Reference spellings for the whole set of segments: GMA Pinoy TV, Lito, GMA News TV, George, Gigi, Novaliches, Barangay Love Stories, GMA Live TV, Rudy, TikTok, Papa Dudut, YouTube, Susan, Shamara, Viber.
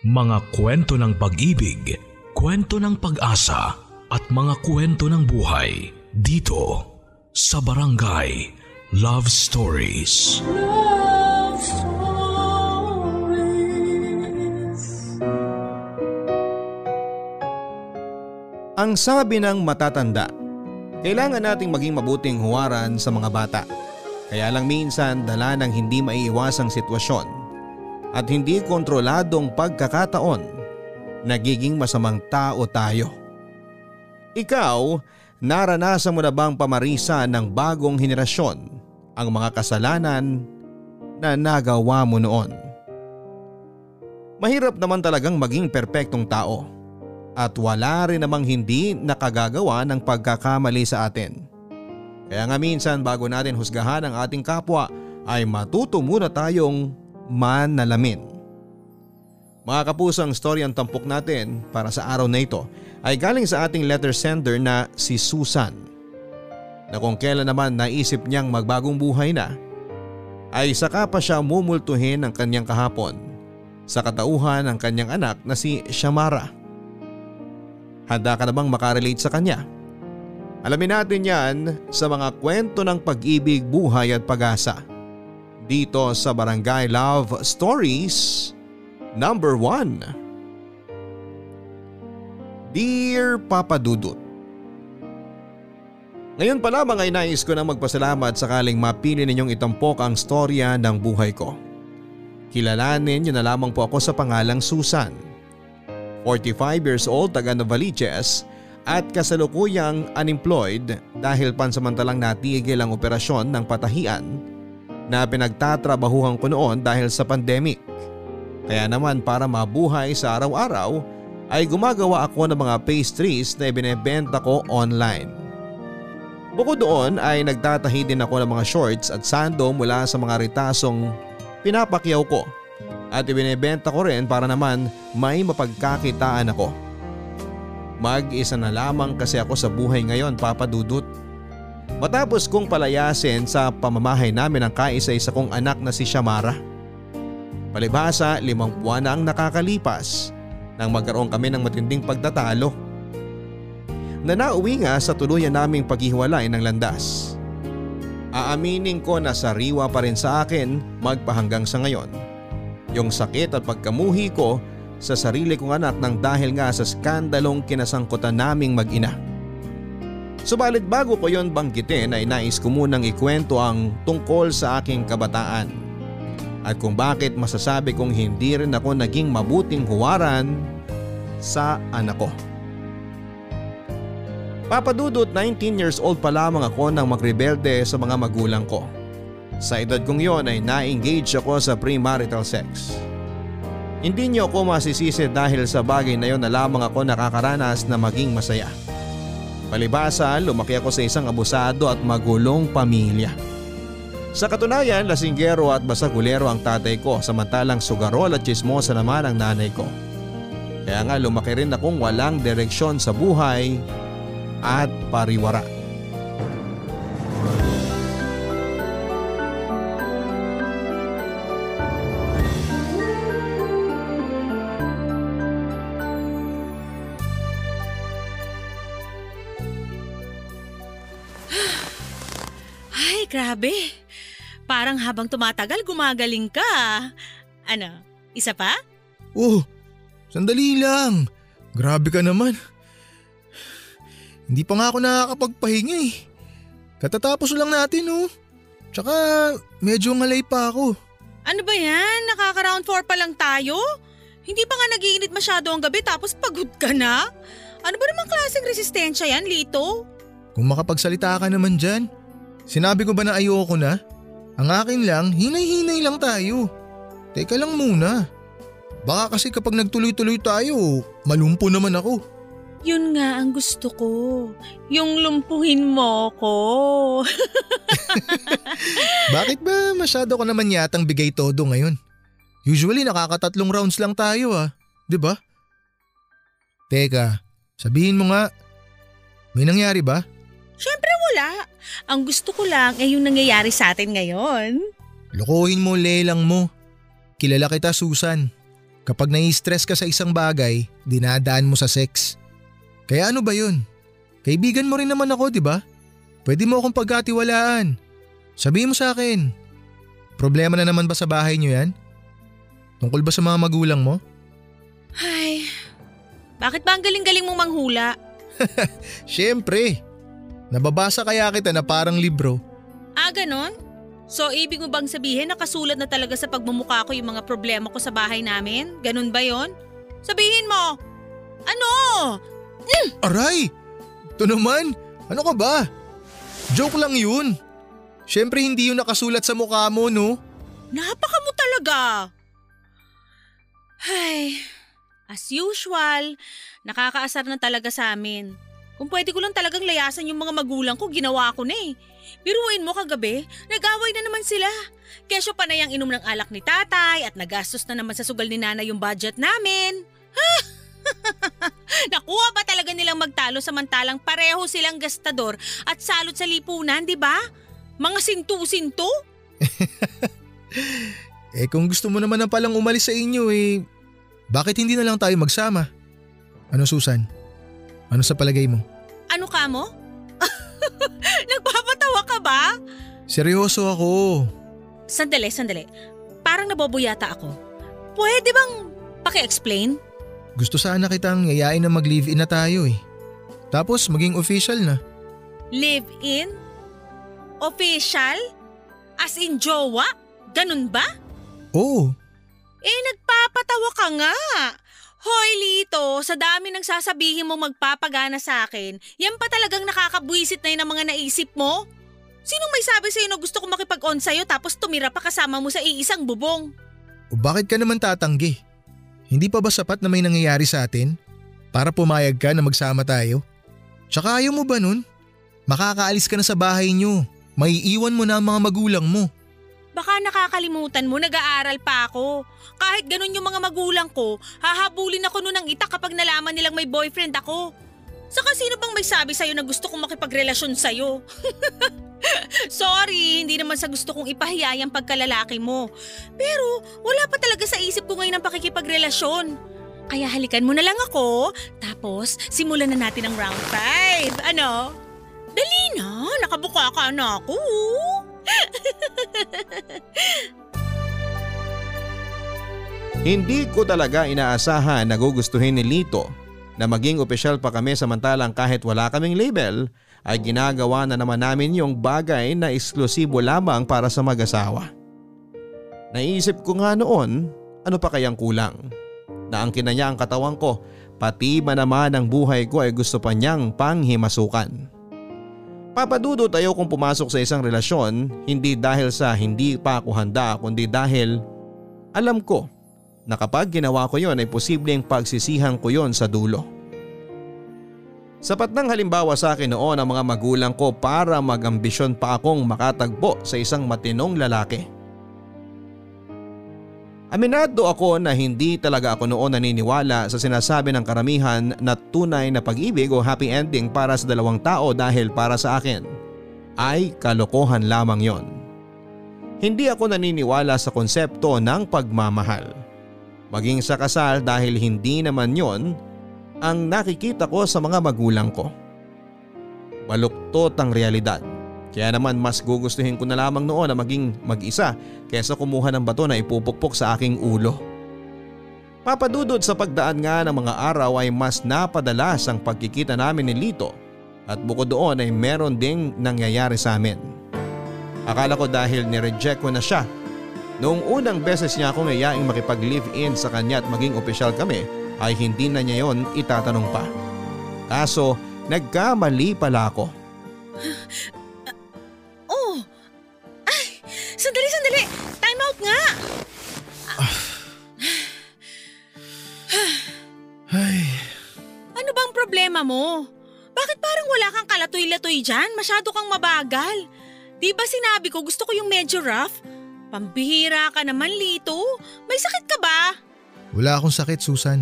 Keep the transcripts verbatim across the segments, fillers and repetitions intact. Mga kwento ng pag-ibig, kwento ng pag-asa at mga kwento ng buhay dito sa Barangay Love Stories. Love Stories. Ang sabi ng matatanda, kailangan nating maging mabuting huwaran sa mga bata. Kaya lang minsan dala ng hindi maiiwasang sitwasyon at hindi kontroladong pagkakataon, nagiging masamang tao tayo. Ikaw, naranasan mo na bang pamarisa ng bagong henerasyon ang mga kasalanan na nagawa mo noon? Mahirap naman talagang maging perpektong tao at wala rin namang hindi nakagagawa ng pagkakamali sa atin. Kaya nga minsan bago natin husgahan ang ating kapwa ay matuto muna tayong manalamin. Mga kapusang story ang tampok natin para sa araw na ito ay galing sa ating letter sender na si Susan, na kung kailan naman naisip niyang magbagong buhay na ay saka pa siya mumultuhin ang kanyang kahapon sa katauhan ng kanyang anak na si Shamara. Handa ka na bang makarelate sa kanya? Alamin natin yan sa mga kwento ng pag-ibig, buhay at pag-asa dito sa Barangay Love Stories number one. Dear Papa Dudut, ngayon pa lamang ay nais ko na magpasalamat sakaling mapili ninyong itampok ang storya ng buhay ko. Kilalanin niyo na lamang po ako sa pangalang Susan, forty-five years old, taga Novaliches, at kasalukuyang unemployed dahil pansamantalang natigil ang operasyon ng patahian na pinagtatrabahuhan ko noon dahil sa pandemic. Kaya naman para mabuhay sa araw-araw ay gumagawa ako ng mga pastries na ibinebenta ko online. Bukod doon ay nagtatahi din ako ng mga shorts at sando mula sa mga ritasong pinapakyaw ko at ibinebenta ko rin para naman may mapagkakitaan ako. Mag-isa na lamang kasi ako sa buhay ngayon, Papa Dudut. Matapos kong palayasin sa pamamahay namin ang kaisa-isa kong anak na si Shamara. Palibhasa, limang buwan na ang nakakalipas nang magkaroon kami ng matinding pagtatalo. Nanauwi nga sa tuluyan naming paghihiwalay ng landas. Aaminin ko na sariwa pa rin sa akin magpahanggang sa ngayon yung sakit at pagkamuhi ko sa sarili kong anak nang dahil nga sa skandalong kinasangkutan naming mag-ina. Subalit bago ko yon banggitin ay nais ko munang ikwento ang tungkol sa aking kabataan at kung bakit masasabi kong hindi rin ako naging mabuting huwaran sa anak ko. Papa Dudut, nineteen years old pa lamang ako nang magrebelde sa mga magulang ko. Sa edad kong yon ay na-engage ako sa premarital sex. Hindi niyo ako masisisi dahil sa bagay na yon na lamang ako nakakaranas na maging masaya. Palibhasa, lumaki ako sa isang abusado at magulong pamilya. Sa katunayan, lasinggero at basagulero ang tatay ko, samantalang sugarol at chismosa naman ang nanay ko. Kaya nga lumaki rin akong walang direksyon sa buhay at pariwara. Grabe, parang habang tumatagal gumagaling ka. Ano, isa pa? Oh, sandali lang. Grabe ka naman. Hindi pa nga ako nakakapagpahinga eh. Katatapos lang natin oh. Tsaka medyo ngalay pa ako. Ano ba yan? Nakaka-round four pa lang tayo? Hindi pa nga nagiinit masyado ang gabi tapos pagod ka na? Ano ba namang klaseng resistensya yan, Lito? Kung makapagsalita ka naman dyan. Sinabi ko ba na ayoko na? Ang akin lang, hinay-hinay lang tayo. Teka lang muna. Baka kasi kapag nagtuloy-tuloy tayo, malumpo naman ako. Yun nga ang gusto ko. Yung lumpuhin mo ko. Bakit ba masyado ko naman yatang bigay todo ngayon? Usually nakakatatlong rounds lang tayo ah, di ba? Teka, sabihin mo nga, may nangyari ba? Siyempre wala. Ang gusto ko lang ay yung nangyayari sa atin ngayon. Lokohin mo, lelang mo. Kilala kita, Susan. Kapag nai-stress ka sa isang bagay, dinadaan mo sa sex. Kaya ano ba yun? Kaibigan mo rin naman ako, di ba? Pwede mo akong pagkatiwalaan. Sabihin mo sa akin. Problema na naman ba sa bahay niyo yan? Tungkol ba sa mga magulang mo? Ay, bakit ba ang galing-galing mong manghula? Siyempre. Nababasa kaya kita na parang libro. Ah, ganon? So ibig mo bang sabihin nakasulat na talaga sa pagmumukha ko yung mga problema ko sa bahay namin? Ganun ba yon? Sabihin mo! Ano? Mm! Aray! Ito naman! Ano ka ba? Joke lang yun. Siyempre hindi yun nakasulat sa mukha mo, no? Napaka mo talaga! Ay, as usual, nakakaasar na talaga sa amin. Kung pwede ko lang talagang layasan yung mga magulang ko, ginawa ko na eh. Biruin mo kagabi, nag-away na naman sila. Kesyo pa na yung inom ng alak ni tatay at nagastos na naman sa sugal ni nanay yung budget namin. Nakuha ba talaga nilang magtalo samantalang pareho silang gastador at salot sa lipunan, di ba? Mga sintu-sintu? Eh kung gusto mo naman na palang umalis sa inyo eh, bakit hindi na lang tayo magsama? Ano Susan? Ano sa palagay mo? Ano ka mo? Nagpapatawa ka ba? Seryoso ako. Sandali, sandali. Parang nabobuyata ako. Pwede bang paki-explain? Gusto sana kitang yayain na mag-live-in na tayo eh. Tapos maging official na. Live-in? Official? As in jowa? Ganun ba? Oo. Eh nagpapatawa ka nga. Hoy Lito, sa dami ng sasabihin mo magpapagana sa akin, yan pa talagang nakakabwisit na yun ang mga naisip mo? Sinong may sabi sa'yo na gusto ko makipag-on sa'yo tapos tumira pa kasama mo sa iisang bubong? O bakit ka naman tatanggi? Hindi pa ba sapat na may nangyayari sa atin? Para pumayag ka na magsama tayo? Tsaka ayaw mo ba nun? Makakaalis ka na sa bahay niyo, may iwan mo na ang mga magulang mo. Baka nakakalimutan mo, nag-aaral pa ako. Kahit ganun yung mga magulang ko, hahabulin ako nun ng itak kapag nalaman nilang may boyfriend ako. Saka sino bang may sabi sa'yo na gusto kong makipagrelasyon sa'yo? Sorry, hindi naman sa gusto kong ipahiya yung pagkalalaki mo. Pero wala pa talaga sa isip ko ngayon ang pakikipagrelasyon. Kaya halikan mo na lang ako, tapos simulan na natin ang round five. Ano? Dali na, nakabuka ka na ako. Hindi ko talaga inaasahan na gugustuhin ni Lito na maging opisyal pa kami samantalang kahit wala kaming label ay ginagawa na naman namin yung bagay na eksklusibo lamang para sa mag-asawa. Naisip ko nga noon, ano pa kayang kulang? Naangkin na niya ang katawan ko, pati ba naman ang buhay ko ay gusto pa niyang panghimasukan. Papa Dudut, ayaw kong pumasok sa isang relasyon hindi dahil sa hindi pa ako handa kundi dahil alam ko na kapag ginawa ko yon ay posibleng pagsisihan ko yon sa dulo. Sapat ng halimbawa sa akin noon ang mga magulang ko para magambisyon pa akong makatagpo sa isang matinong lalaki. Aminado ako na hindi talaga ako noon naniniwala sa sinasabi ng karamihan na tunay na pag-ibig o happy ending para sa dalawang tao dahil para sa akin ay kalokohan lamang yon. Hindi ako naniniwala sa konsepto ng pagmamahal. Maging sa kasal dahil hindi naman yon ang nakikita ko sa mga magulang ko. Baluktot ang realidad. Kaya naman mas gugustuhin ko na lamang noon na maging mag-isa kaysa kumuha ng bato na ipupukpok sa aking ulo. Papa Dudut, sa pagdaan nga ng mga araw ay mas napadalas ang pagkikita namin ni Lito at bukod doon ay meron ding nangyayari sa amin. Akala ko dahil nireject ko na siya. Noong unang beses niya akong yayaing makipag-live-in sa kanya at maging opisyal kami ay hindi na niya yon itatanong pa. Kaso nagkamali pala ako. Sandali, sandali! Time out nga! Ah. Ay. Ano bang problema mo? Bakit parang wala kang kalatoy-latoy dyan? Masyado kang mabagal. Di ba sinabi ko gusto ko yung medyo rough? Pambihira ka naman, Lito. May sakit ka ba? Wala akong sakit, Susan.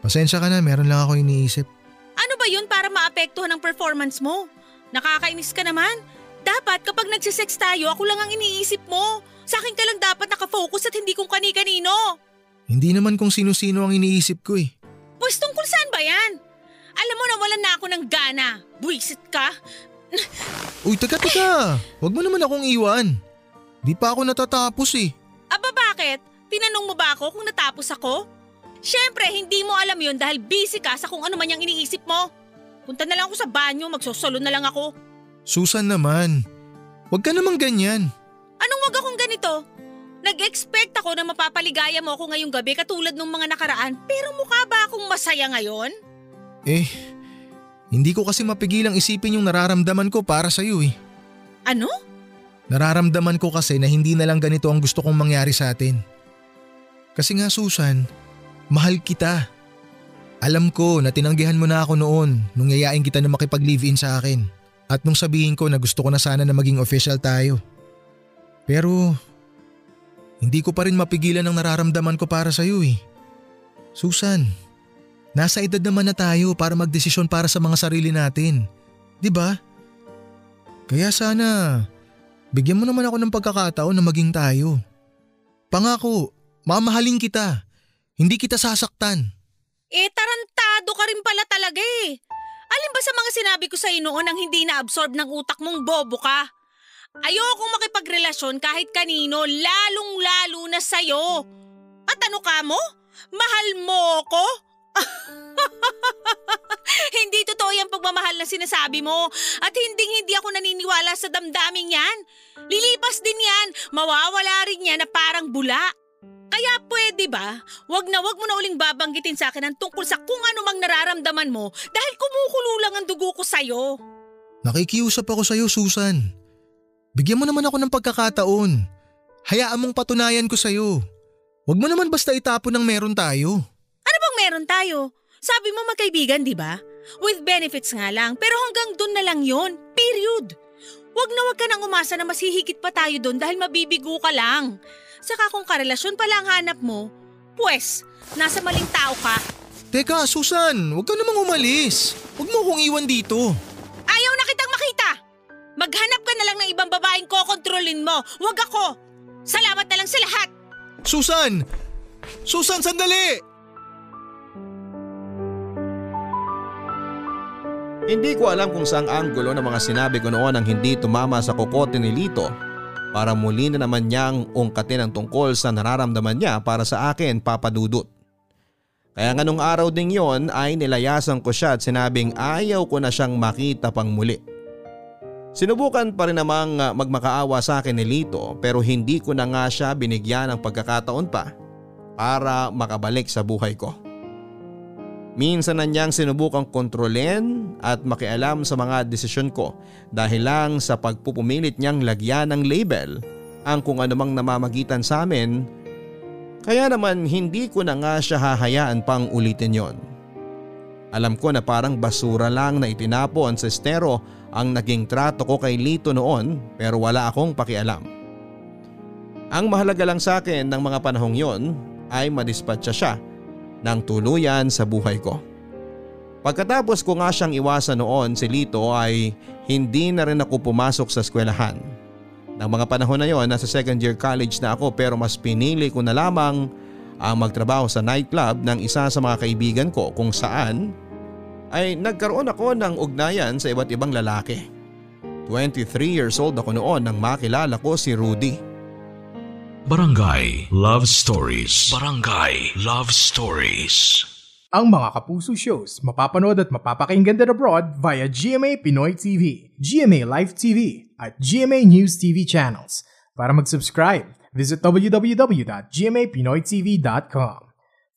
Pasensya ka na, meron lang ako iniisip. Ano ba yun para maapektuhan ang performance mo? Nakakainis ka naman? Dapat kapag nagsisex tayo, ako lang ang iniisip mo. Sa akin ka lang dapat nakafocus at hindi kong kani-kanino. Hindi naman kung sino-sino ang iniisip ko eh. Boys, tungkol saan ba yan? Alam mo na wala na ako ng gana. Buwisit ka. Uy, taga, taga. Huwag mo naman akong iwan. Di pa ako natatapos eh. Aba bakit? Tinanong mo ba ako kung natapos ako? Siyempre, hindi mo alam yon dahil busy ka sa kung ano man yung iniisip mo. Punta na lang ako sa banyo, magsosolo na lang ako. Susan naman, huwag ka namang ganyan. Anong wag akong ganito? Nag-expect ako na mapapaligaya mo ako ngayong gabi katulad ng mga nakaraan, pero mukha ba akong masaya ngayon? Eh, hindi ko kasi mapigilang isipin yung nararamdaman ko para sa'yo eh. Ano? Nararamdaman ko kasi na hindi na lang ganito ang gusto kong mangyari sa atin. Kasi nga Susan, mahal kita. Alam ko na tinanggihan mo na ako noon nung yayain kita na makipag-live-in sa akin at nung sabihin ko na gusto ko na sana na maging official tayo. Pero hindi ko pa rin mapigilan ang nararamdaman ko para sa'yo eh. Susan, nasa edad naman na tayo para magdesisyon para sa mga sarili natin, di ba? Kaya sana, bigyan mo naman ako ng pagkakataon na maging tayo. Pangako, mamahalin kita. Hindi kita sasaktan. Eh tarantado ka rin pala talaga eh. Alin ba sa mga sinabi ko sa'yo noon ang hindi na-absorb ng utak mong bobo ka? Ayokong makipagrelasyon kahit kanino, lalong-lalo na sa'yo. At ano ka mo? Mahal mo ko? Hindi totoo yung pagmamahal na sinasabi mo. At hinding-hindi ako naniniwala sa damdaming yan. Lilipas din yan, mawawala rin yan na parang bula. Kaya pwede ba, wag na wag mo na uling babanggitin sa akin ang tungkol sa kung ano mang nararamdaman mo dahil kumukulo lang ang dugo ko sa'yo. Nakikiusap ako sa'yo, Susan. Bigyan mo naman ako ng pagkakataon. Hayaan mong patunayan ko sa'yo. Huwag mo naman basta itapon ng meron tayo. Ano bang meron tayo? Sabi mo magkaibigan, di ba? With benefits nga lang, pero hanggang dun na lang yon. Period. Huwag na huwag ka nang umasa na mas hihigit pa tayo dun dahil mabibigo ka lang. Saka kung karelasyon pala ang hanap mo, pues, nasa maling tao ka. Teka, Susan, huwag ka namang umalis. Huwag mo akong iwan dito. Ayaw na kitang makita. Maghanap ka na lang ng ibang babaeng kokontrolin mo. Huwag ako. Salamat na lang sa lahat. Susan! Susan, sandali! Hindi ko alam kung saang anggulo ng mga sinabi ko noon ang hindi tumama sa kokote ni Lito para muli na naman niyang ungkatin ang tungkol sa nararamdaman niya para sa akin, Papa Dudut. Kaya nga nung araw ding yon ay nilayasan ko siya at sinabing ayaw ko na siyang makita pang muli. Sinubukan pa rin namang magmakaawa sa akin ni Lito pero hindi ko na nga siya binigyan ng pagkakataon pa para makabalik sa buhay ko. Minsan na niyang sinubukang kontrolin at makialam sa mga desisyon ko dahil lang sa pagpupumilit niyang lagyan ng label ang kung anumang namamagitan sa amin, kaya naman hindi ko na nga siya hahayaan pang ulitin yon. Alam ko na parang basura lang na itinapon sa estero ang naging trato ko kay Lito noon pero wala akong pakialam. Ang mahalaga lang sa akin ng mga panahong yon ay madispatcha siya ng tuluyan sa buhay ko. Pagkatapos ko nga siyang iwasan noon si Lito ay hindi na rin ako pumasok sa eskwelahan. Nang mga panahon na yon nasa second year college na ako pero mas pinili ko na lamang ang magtrabaho sa nightclub ng isa sa mga kaibigan ko kung saan ay nagkaroon ako ng ugnayan sa iba't ibang lalaki. twenty-three years old ako noon nang makilala ko si Rudy. Barangay Love Stories. Barangay Love Stories. Ang mga Kapuso shows mapapanood at mapapakinggan din abroad via G M A Pinoy T V, G M A Live T V at G M A News T V channels. Para mag-subscribe, visit w w w dot g m a pinoy t v dot com.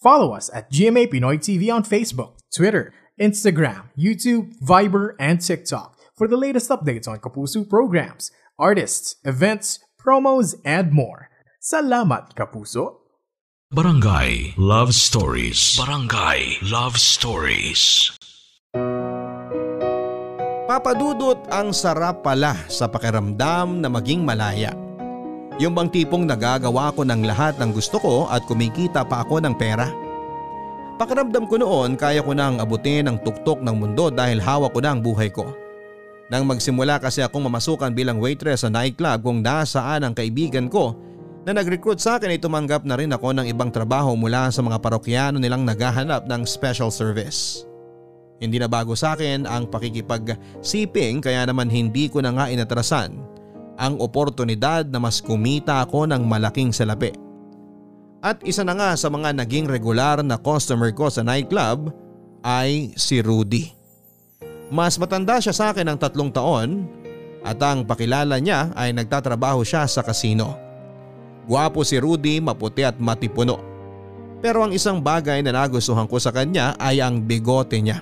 Follow us at G M A Pinoy T V on Facebook, Twitter, Instagram, YouTube, Viber, and TikTok for the latest updates on Kapuso programs, artists, events, promos, and more. Salamat, Kapuso! Barangay Love Stories. Barangay Love Stories. Papa Dudut, ang sarap pala sa pakiramdam na maging malaya. Yung bang tipong nagagawa ko ng lahat ng gusto ko at kumikita pa ako ng pera. Pakiramdam ko noon kaya ko nang abutin ang tuktok ng mundo dahil hawak ko na ang buhay ko. Nang magsimula kasi akong mamasukan bilang waitress sa nightclub kung nasaan ang kaibigan ko na nag-recruit sa akin ay tumanggap na rin ako ng ibang trabaho mula sa mga parokyano nilang naghahanap ng special service. Hindi na bago sa akin ang pakikipagsiping kaya naman hindi ko na nga inatrasan ang oportunidad na mas kumita ako ng malaking salapi. At isa na nga sa mga naging regular na customer ko sa nightclub ay si Rudy. Mas matanda siya sa akin ng tatlong taon at ang pakilala niya ay nagtatrabaho siya sa kasino. Gwapo si Rudy, maputi at matipuno. Pero ang isang bagay na nagustuhan ko sa kanya ay ang bigote niya.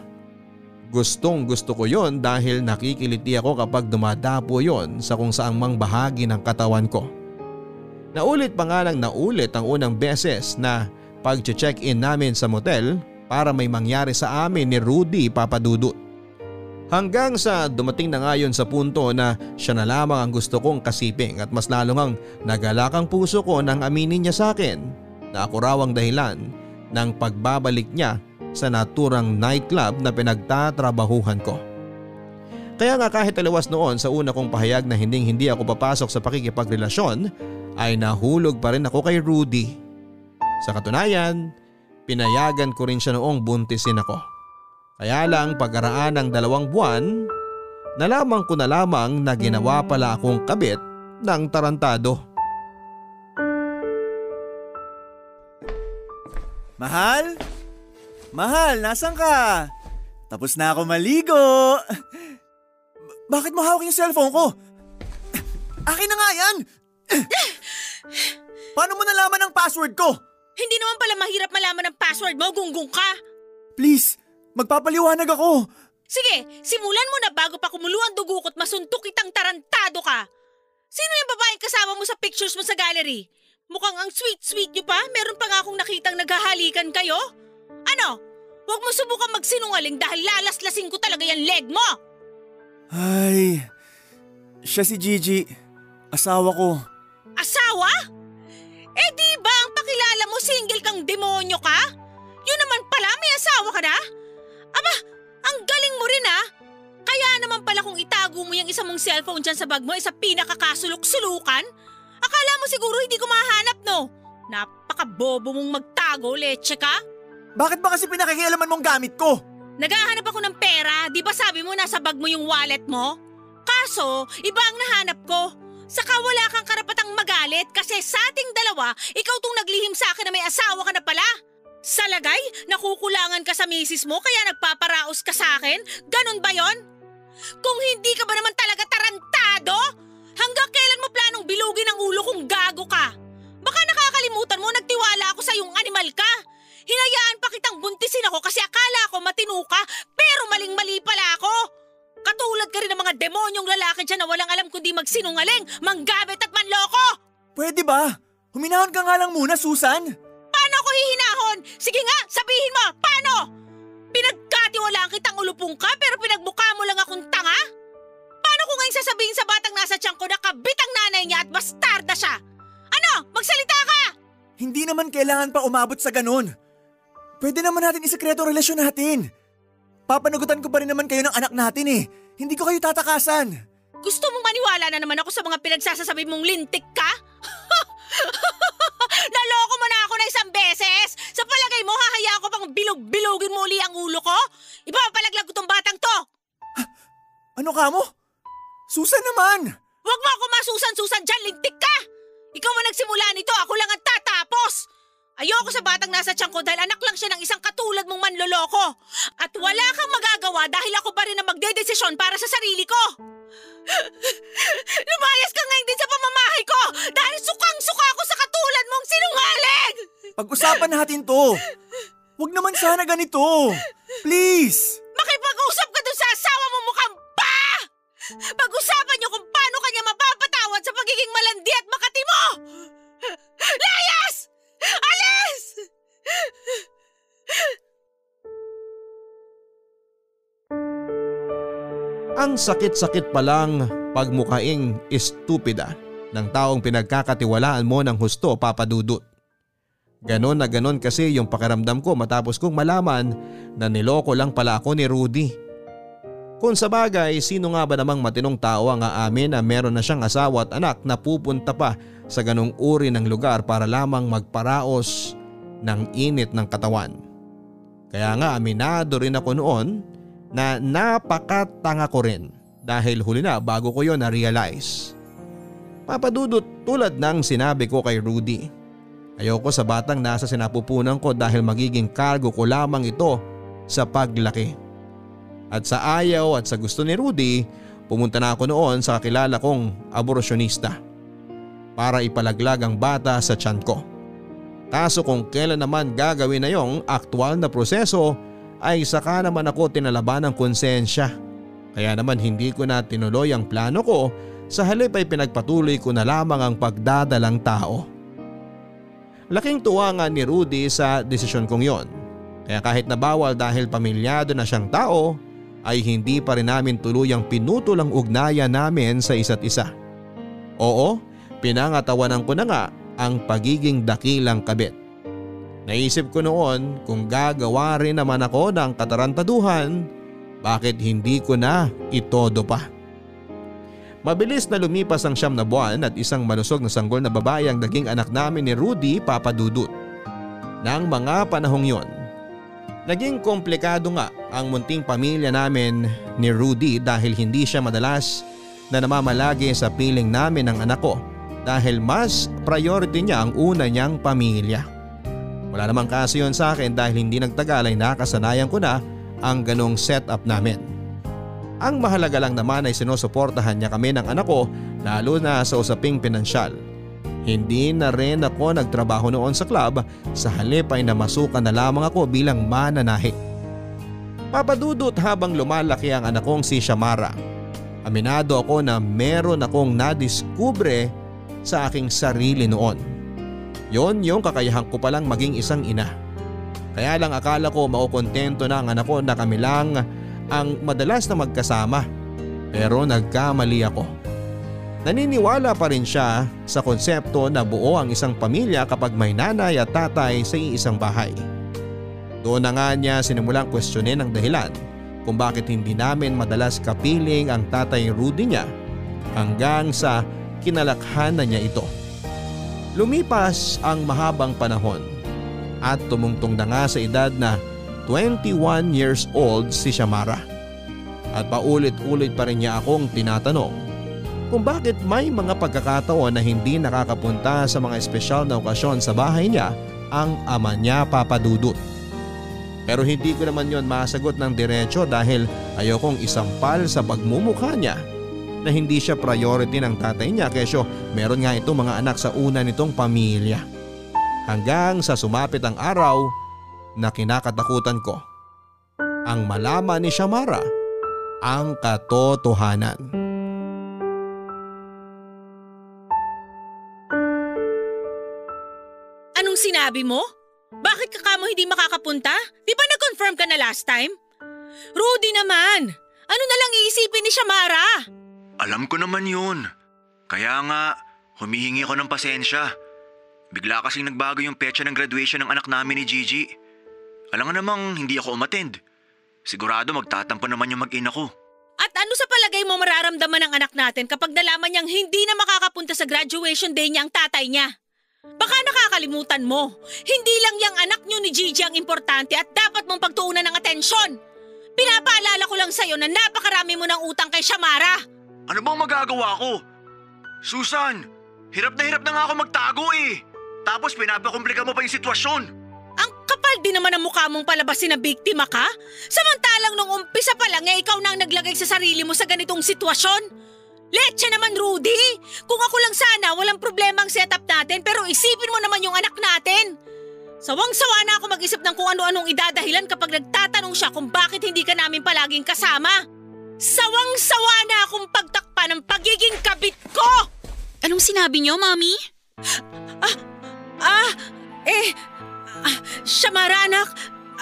Gustong gusto ko yon dahil nakikiliti ako kapag dumadapo yon sa kung saang mang bahagi ng katawan ko. Naulit pa nga lang naulit ang unang beses na pag-check-in namin sa motel para may mangyari sa amin ni Rudy, Papa Dudut. Hanggang sa dumating na nga yun sa punto na siya na lamang ang gusto kong kasiping at mas lalo ngang nagalak ang puso ko nang aminin niya sa akin na ako raw ang dahilan ng pagbabalik niya sa naturang nightclub na pinagtatrabahuhan ko. Kaya nga kahit alawas noon sa una kong pahayag na hinding hindi ako papasok sa pakikipagrelasyon ay nahulog pa rin ako kay Rudy. Sa katunayan, pinayagan ko rin siya noong buntisin ako. Kaya lang pag-araan ng dalawang buwan, nalaman ko na lamang na ginawa pala akong kabit ng tarantado. Mahal? Mahal, nasan ka? Tapos na ako maligo. Bakit mo hawak yung cellphone ko? Akin na nga yan! Paano mo nalaman ang password ko? Hindi naman pala mahirap malaman ang password mo, gunggong ka! Please! Magpapaliwanag ako! Sige, simulan mo na bago pa kumuluan dugo ko't masuntok itang tarantado ka! Sino yung babaeng kasama mo sa pictures mo sa gallery? Mukhang ang sweet-sweet nyo pa, meron pa nga akong nakitang naghahalikan kayo? Ano? Huwag mo subukan magsinungaling dahil lalaslasin ko talaga yung leg mo! Ay, siya si Gigi, asawa ko. Asawa? Eh di ba ang pakilala mo single kang demonyo ka? Yun naman pala, may asawa ka na? Aba, ang galing mo rin ah! Kaya naman pala kung itago mo yung isa mong cellphone dyan sa bag mo, isa pinakakasulok-sulukan, akala mo siguro hindi ko mahanap no? Napakabobo mong magtago, leche ka? Bakit ba kasi pinakikialaman mong gamit ko? Naghahanap ako ng pera, di ba sabi mo nasa bag mo yung wallet mo? Kaso, iba ang nahanap ko. Saka wala kang karapatang magalit kasi sa ating dalawa, ikaw tong naglihim sa akin na may asawa ka na pala. Salagay, nakukulangan ka sa misis mo kaya nagpaparaos ka sa akin? Ganon ba yon? Kung hindi ka ba naman talaga tarantado, hanggang kailan mo planong bilugin ang ulo kung gago ka? Baka nakakalimutan mo nagtiwala ako sa yung animal ka. Hinayaan pa kitang buntisin ako kasi akala ko matino ka pero maling-mali pala ako. Katulad ka rin ng mga demonyong lalaki dyan na walang alam kundi magsinungaling, manggabit at manloko. Pwede ba? Huminahon ka nga lang muna, Susan. Paano ko hihinahon? Sige nga, sabihin mo, paano? Pinagkatiwalaan kitang ulupong ka pero pinagbuka mo lang akong tanga? Paano ko ngayon sasabihin sa batang nasa tiyan ko na kabit ang nanay niya at bastarda siya? Ano? Magsalita ka! Hindi naman kailangan pa umabot sa ganun. Pwede naman natin isekreto relasyon natin. Papanagutan ko pa rin naman kayo ng anak natin eh. Hindi ko kayo tatakasan. Gusto mong maniwala na naman ako sa mga pinagsasasabi mong lintik ka? Naloko mo na ako na isang beses! Sa palagay mo, hahayaan ko pang bilog-bilogin mo uli ang ulo ko? Ipapalaglag ko tong batang to! Ha? Ano ka mo? Susan naman! Huwag mo ako masusan-susan dyan! Lintik ka! Ikaw ang nagsimula nito, ako lang ang tatapos! Ayoko sa batang nasa tiyan ko dahil anak lang siya ng isang katulad mong manloloko. At wala kang magagawa dahil ako pa rin ang magdedesisyon para sa sarili ko. Lumayas ka ngayon din sa pamamahay ko dahil sukang-suka ako sa katulad mong sinungaling! Pag-usapan natin to. Huwag naman sana ganito. Please! Makipag-usap ka dun sa asawa mo mukhang pa! Pag-usapan niyo kung paano kanya mapapatawad sa pagiging malandi at makati mo! Layas! Alis! Ang sakit-sakit palang pagmukaing estupida ng taong pinagkakatiwalaan mo ng husto, Papa Dudut. Ganon na ganon kasi yung pakiramdam ko matapos kong malaman na niloko lang pala ako ni Rudy. Kung sa bagay, sino nga ba namang matinong tao ang aamin na meron na siyang asawa at anak na pupunta pa sa ganong uri ng lugar para lamang magparaos ng init ng katawan. Kaya nga aminado rin ako noon na napakatanga ko rin dahil huli na bago ko yon na-realize. Papa Dudut, tulad ng sinabi ko kay Rudy, ayoko sa batang nasa sinapupunan ko dahil magiging cargo ko lamang ito sa paglaki. At sa ayaw at sa gusto ni Rudy, pumunta na ako noon sa kakilala kong aborsyonista para ipalaglag ang bata sa tiyan ko. Kaso kung kailan naman gagawin na yung aktual na proseso ay saka naman ako tinalaban ng konsensya. Kaya naman hindi ko na tinuloy ang plano ko, sa halip ay pinagpatuloy ko na lamang ang pagdadalang tao. Laking tuwa nga ni Rudy sa desisyon kong yon. Kaya kahit na bawal dahil pamilyado na siyang tao, ay hindi pa rin namin tuluyang pinutol ang ugnayan namin sa isa't isa. Oo, pinangatawanan ko na nga ang pagiging dakilang kabit. Naisip ko noon kung gagawa rin naman ako ng katarantaduhan, bakit hindi ko na itodo pa? Mabilis na lumipas ang siyam na buwan at isang malusog na sanggol na babae ang naging anak namin ni Rudy, Papa Dudut. Nang mga panahong yon, naging komplikado nga ang munting pamilya namin ni Rudy dahil hindi siya madalas na namamalagi sa piling namin ng anak ko dahil mas priority niya ang una niyang pamilya. Wala namang kaso yun sa akin dahil hindi nagtagal ay nakasanayan ko na ang ganong setup namin. Ang mahalaga lang naman ay sinusuportahan niya kami ng anak ko lalo na sa usaping pinansyal. Hindi na rin ako nagtrabaho noon sa club, sa halip ay namasukan na lamang ako bilang mananahi. Papa Dudut, habang lumalaki ang anak kong si Shamara, aminado ako na meron akong nadiskubre sa aking sarili noon. Yon yung kakayahan ko palang maging isang ina. Kaya lang akala ko maukontento na ang anak ko na kami lang ang madalas na magkasama. Pero nagkamali ako. Naniniwala pa rin siya sa konsepto na buo ang isang pamilya kapag may nanay at tatay sa iisang bahay. Doon na nga niya sinimulang kwestiyonin ang dahilan kung bakit hindi namin madalas kapiling ang tatay Rudy niya hanggang sa kinalakhan na niya ito. Lumipas ang mahabang panahon at tumungtong na nga sa edad na twenty-one years old si Shamara. At paulit-ulit pa rin niya akong tinatanong kung bakit may mga pagkakataon na hindi nakakapunta sa mga espesyal na okasyon sa bahay niya ang ama niya, Papa Dudut. Pero hindi ko naman yon masagot ng diretso dahil ayokong isampal sa pagmumukha niya na hindi siya priority ng tatay niya kesyo meron nga itong mga anak sa una nitong pamilya. Hanggang sa sumapit ang araw na kinakatakutan ko ang malaman ni Shamara ang katotohanan. Sinabi mo? Bakit ka kamo hindi makakapunta? Di ba nag-confirm ka na last time? Rudy naman! Ano na lang iisipin ni Shamara? Alam ko naman yun. Kaya nga, humihingi ako ng pasensya. Bigla kasing nagbago yung petsa ng graduation ng anak namin ni Gigi. Alam nga namang hindi ako umattend. Sigurado magtatampo naman yung mag-ina ko. At ano sa palagay mo mararamdaman ng anak natin kapag nalaman niyang hindi na makakapunta sa graduation day niya ang tatay niya? Baka nakakalimutan mo, hindi lang yung anak niyo ni Gigi ang importante at dapat mong pagtuunan ng atensyon. Pinapaalala ko lang sa'yo na napakarami mo ng utang kay Shamara. Ano bang magagawa ko? Susan, hirap na hirap na nga ako magtago eh. Tapos pinapakomplika mo pa yung sitwasyon. Ang kapal din naman ang mukha mong palabasin na biktima ka. Samantalang nung umpisa pa lang eh ikaw na ang naglagay sa sarili mo sa ganitong sitwasyon. Let's naman, Rudy! Kung ako lang sana, walang problema ang setup natin pero isipin mo naman yung anak natin. Sawang-sawa na ako mag-isip ng kung ano-anong idadahilan kapag nagtatanong siya kung bakit hindi ka namin palaging kasama. Sawang-sawa na akong pagtakpan ng pagiging kabit ko! Anong sinabi niyo, Mami? Ah, ah, eh, ah, Shamara anak,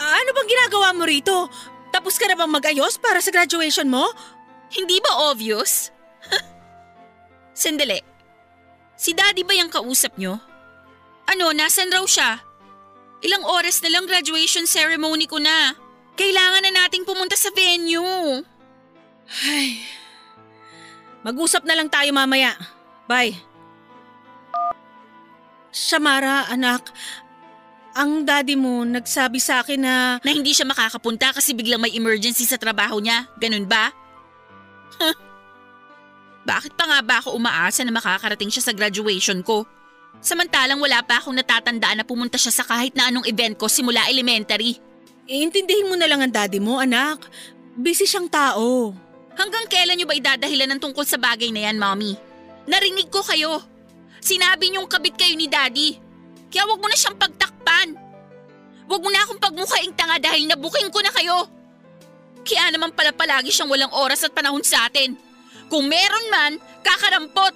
ano bang ginagawa mo rito? Tapos ka na bang mag-ayos para sa graduation mo? Hindi ba obvious? Sandali, si Daddy ba yung kausap nyo? Ano, nasan raw siya? Ilang oras na lang graduation ceremony ko na. Kailangan na nating pumunta sa venue. Ay, mag-usap na lang tayo mamaya. Bye. Shamara, anak, ang daddy mo nagsabi sa akin na… Na hindi siya makakapunta kasi biglang may emergency sa trabaho niya. Ganun ba? Huh? Bakit pa nga ba ako umaasa na makakarating siya sa graduation ko? Samantalang wala pa akong natatandaan na pumunta siya sa kahit na anong event ko simula elementary. Iintindihin mo na lang ang daddy mo, anak. Busy siyang tao. Hanggang kailan niyo ba idadahilan ng tungkol sa bagay na yan, Mommy? Narinig ko kayo. Sinabi niyong kabit kayo ni Daddy. Kaya wag mo na siyang pagtakpan. Wag mo na akong pagmukhaing tanga dahil nabuking ko na kayo. Kaya naman pala palagi siyang walang oras at panahon sa atin. Kung meron man, kakarampot.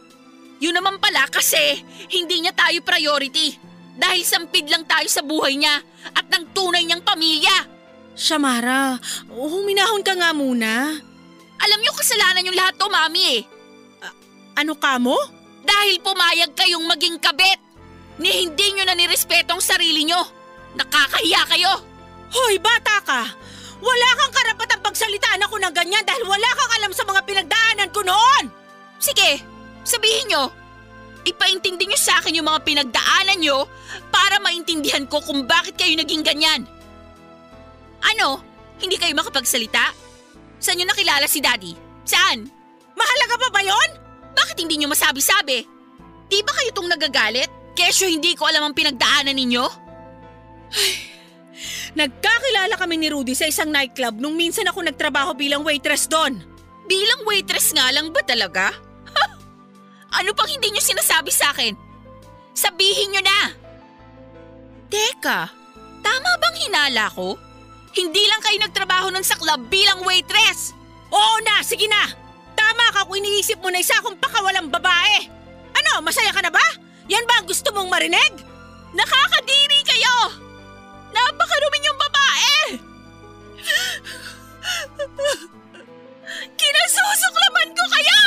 Yun naman pala kasi hindi niya tayo priority dahil sampid lang tayo sa buhay niya at ng tunay niyang pamilya. Shamara, huminahon ka nga muna. Alam niyo kasalanan yung lahat to, Mami eh. Uh, ano ka mo? Dahil pumayag kayong maging kabet ni hindi niyo na nirespeto ang sarili niyo. Nakakahiya kayo. Hoy, bata ka! Wala kang karapatang pagsalitaan ako ng ganyan dahil wala kang alam sa mga pinagdaanan ko noon! Sige! Sabihin nyo, ipaintindi nyo sa akin yung mga pinagdaanan nyo para maintindihan ko kung bakit kayo naging ganyan. Ano? Hindi kayo makapagsalita? Saan nyo nakilala si Daddy? Saan? Mahalaga pa ba yun? Bakit hindi nyo masabi-sabi? Di ba kayo tong nagagalit? Kesyo hindi ko alam ang pinagdaanan ninyo? Ay, nagkakilala kami ni Rudy sa isang nightclub nung minsan ako nagtrabaho bilang waitress doon. Bilang waitress nga lang ba talaga? Ano pang hindi niyo sinasabi sa akin? Sabihin niyo na! Teka, tama bang hinala ko? Hindi lang kayo nagtrabaho nun sa club bilang waitress! Oo na, sige na! Tama ka kung iniisip mo na isa akong pakawalang babae! Ano, masaya ka na ba? Yan ba ang gusto mong marinig? Nakakadiri kayo! Napakarumi niyong babae! Kinasusuklaman ko kayo!